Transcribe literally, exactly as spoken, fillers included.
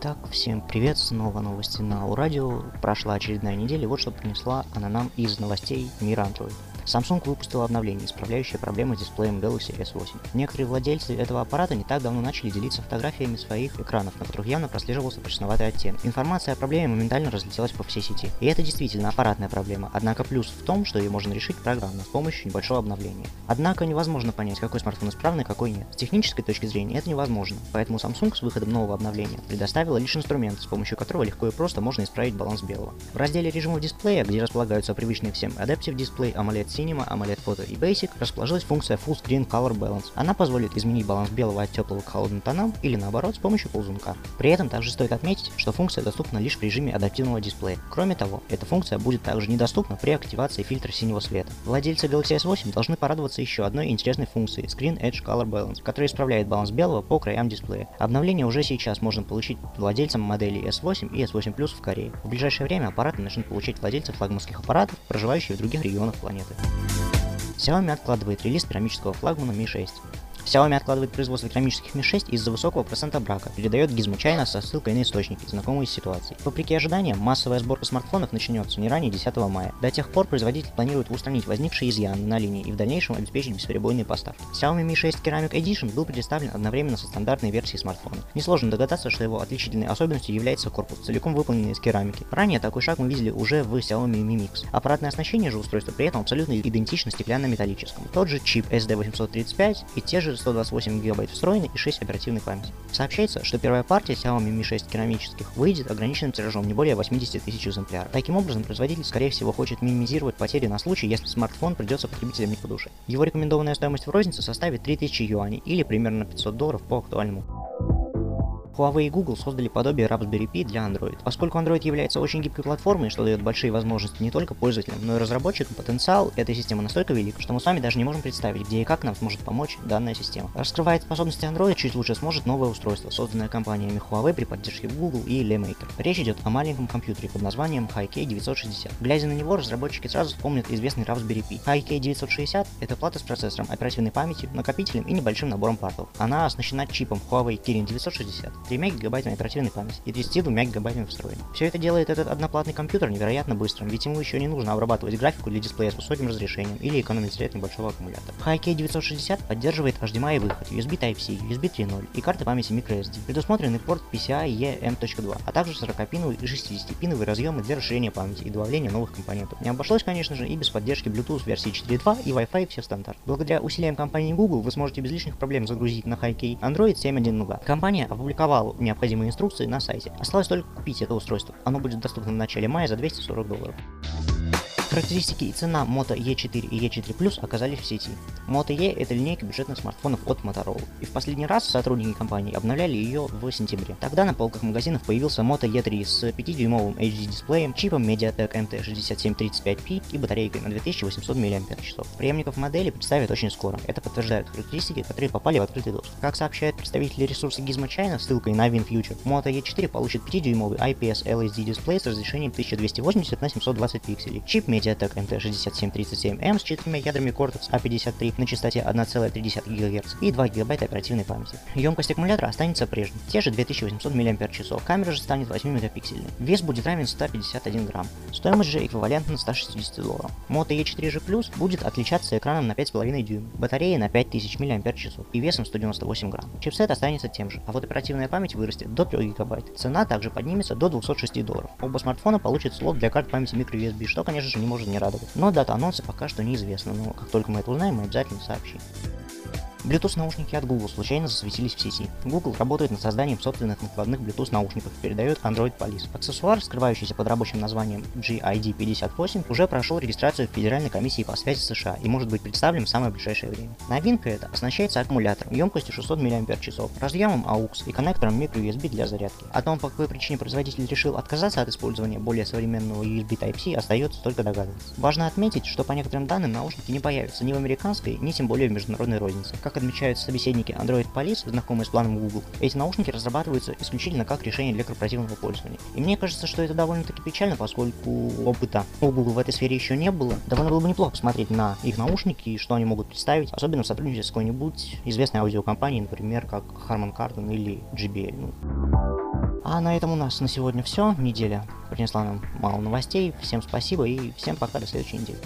Итак, всем привет, снова новости на Урадио. Прошла очередная неделя, вот что принесла она нам из новостей мира Android. Samsung выпустила обновление, исправляющее проблемы с дисплеем Galaxy эс восемь. Некоторые владельцы этого аппарата не так давно начали делиться фотографиями своих экранов, на которых явно прослеживался красноватый оттенок. Информация о проблеме моментально разлетелась по всей сети. И это действительно аппаратная проблема, однако плюс в том, что ее можно решить программно с помощью небольшого обновления. Однако невозможно понять, какой смартфон исправный, какой нет. С технической точки зрения это невозможно, поэтому Samsung с выходом нового обновления предоставила лишь инструмент, с помощью которого легко и просто можно исправить баланс белого. В разделе режимов дисплея, где располагаются привычные всем Adaptive Display, AMOLED Cinema, AMOLED Photo и Basic, расположилась функция Full Screen Color Balance. Она позволит изменить баланс белого от теплого к холодным тонам или наоборот с помощью ползунка. При этом также стоит отметить, что функция доступна лишь в режиме адаптивного дисплея. Кроме того, эта функция будет также недоступна при активации фильтра синего света. Владельцы Galaxy эс восемь должны порадоваться еще одной интересной функции Screen Edge Color Balance, которая исправляет баланс белого по краям дисплея. Обновление уже сейчас можно получить владельцам моделей эс восемь и эс восемь плюс в Корее. В ближайшее время аппараты начнут получать владельцы флагманских аппаратов, проживающих в других регионах планеты. Xiaomi откладывает релиз керамического флагмана Ми шесть. Xiaomi откладывает производство керамических Ми шесть из-за высокого процента брака, передает Gizmochina со ссылкой на источники, знакомые с ситуацией. Вопреки ожиданиям, массовая сборка смартфонов начнется не ранее десятого мая. До тех пор производитель планирует устранить возникшие изъяны на линии и в дальнейшем обеспечить бесперебойные поставки. Xiaomi Mi шесть Ceramic Edition был представлен одновременно со стандартной версией смартфона. Несложно догадаться, что его отличительной особенностью является корпус, целиком выполненный из керамики. Ранее такой шаг мы видели уже в Xiaomi Mi Mix. Аппаратное оснащение же устройства при этом абсолютно идентично стеклянно-металлическому. Тот же чип эс дэ восемьсот тридцать пять и те же сто двадцать восемь гигабайт встроенной и шесть оперативной памяти. Сообщается, что первая партия Xiaomi Mi шесть керамических выйдет ограниченным тиражом не более восьмидесяти тысяч экземпляров. Таким образом, производитель, скорее всего, хочет минимизировать потери на случай, если смартфон придется потребителям не по душе. Его рекомендованная стоимость в рознице составит три тысячи юаней или примерно пятьсот долларов по актуальному. Huawei и Google создали подобие Raspberry Pi для Android. Поскольку Android является очень гибкой платформой, что дает большие возможности не только пользователям, но и разработчикам, потенциал этой системы настолько велик, что мы с вами даже не можем представить, где и как нам сможет помочь данная система. Раскрывает способности Android чуть лучше сможет новое устройство, созданное компаниями Huawei при поддержке Google и LeMaker. Речь идет о маленьком компьютере под названием HiKey девятьсот шестьдесят. Глядя на него, разработчики сразу вспомнят известный Raspberry Pi. HiKey девятьсот шестьдесят — это плата с процессором, оперативной памятью, накопителем и небольшим набором портов. Она оснащена чипом Huawei Kirin девятьсот шестьдесят. тремя гигабайтами оперативной памяти и тридцатью двумя гигабайтами встроенной. Все это делает этот одноплатный компьютер невероятно быстрым, ведь ему еще не нужно обрабатывать графику для дисплея с высоким разрешением или экономить свет небольшого аккумулятора. HiKey девятьсот шестьдесят поддерживает эйч ди эм ай выход, ю эс би тайп си, ю эс би три точка ноль и карты памяти microSD. Предусмотрен и порт пи си ай и эм точка два, а также сорокапиновые и шестидесятипиновые разъемы для расширения памяти и добавления новых компонентов. Не обошлось, конечно же, и без поддержки Bluetooth версии четыре точка два и Wi-Fi все стандарт. Благодаря усилиям компании Google вы сможете без лишних проблем загрузить на HiKey Android семь точка один Nougat. Компания опубликовала необходимые инструкции на сайте. Осталось только купить это устройство. Оно будет доступно в начале мая за двести сорок долларов. Характеристики и цена Moto и три и и три плюс оказались в сети. Moto E — это линейка бюджетных смартфонов от Motorola, и в последний раз сотрудники компании обновляли ее в сентябре. Тогда на полках магазинов появился Moto и три с пятидюймовым эйч ди-дисплеем, чипом Mediatek эм тэ шестьдесят семь тридцать пять пи и батарейкой на две тысячи восемьсот миллиампер-часов. Преемников модели представят очень скоро, это подтверждают характеристики, которые попали в открытый доступ. Как сообщают представители ресурса Gizmochina, ссылкой на WinFuture, Moto и четыре получит пятидюймовый ай пи эс эл эс ди-дисплей с разрешением тысяча двести восемьдесят на семьсот двадцать пикселей, чип Mediatek эм тэ шестьдесят семь тридцать семь эм с четырьмя ядрами Cortex а пятьдесят три на частоте одна целая три десятых гигагерца и два гигабайта оперативной памяти. Емкость аккумулятора останется прежней, те же две тысячи восемьсот миллиампер-часов, камера же станет восьмимегапиксельной. Вес будет равен ста пятидесяти одному грамму, стоимость же эквивалентна ста шестидесяти долларам. Moto и четыре джи плюс будет отличаться экраном на пять и пять дюйма, батареей на пять тысяч миллиампер-часов и весом сто девяносто восемь грамм. Чипсет останется тем же, а вот оперативная память вырастет до трёх гигабайт. Цена также поднимется до двухсот шести долларов. Оба смартфона получат слот для карт памяти microUSB, что, конечно же, не может не радовать. Но дата анонса пока что неизвестна, но как только мы это узнаем, мы обязательно сообщим. Bluetooth наушники от Google случайно засветились в сети. Google работает над созданием собственных накладных Bluetooth наушников, передает Android Police. Аксессуар, скрывающийся под рабочим названием джи ай ди пятьдесят восемь, уже прошел регистрацию в Федеральной комиссии по связи США и может быть представлен в самое ближайшее время. Новинка эта оснащается аккумулятором емкостью шестьсот миллиампер-часов, разъемом а у икс и коннектором microUSB для зарядки. О том, по какой причине производитель решил отказаться от использования более современного ю эс би тайп си, остается только догадываться. Важно отметить, что по некоторым данным наушники не появятся ни в американской, ни тем более в международной рознице. Как отмечают собеседники Android Police, знакомые с планом Google, эти наушники разрабатываются исключительно как решение для корпоративного пользования. И мне кажется, что это довольно-таки печально, поскольку опыта у Google в этой сфере еще не было. Довольно было бы неплохо посмотреть на их наушники и что они могут представить, особенно в сотрудничестве с какой-нибудь известной аудиокомпанией, например, как Harman Kardon или джи би эл. А на этом у нас на сегодня все. Неделя принесла нам мало новостей. Всем спасибо и всем пока до следующей недели.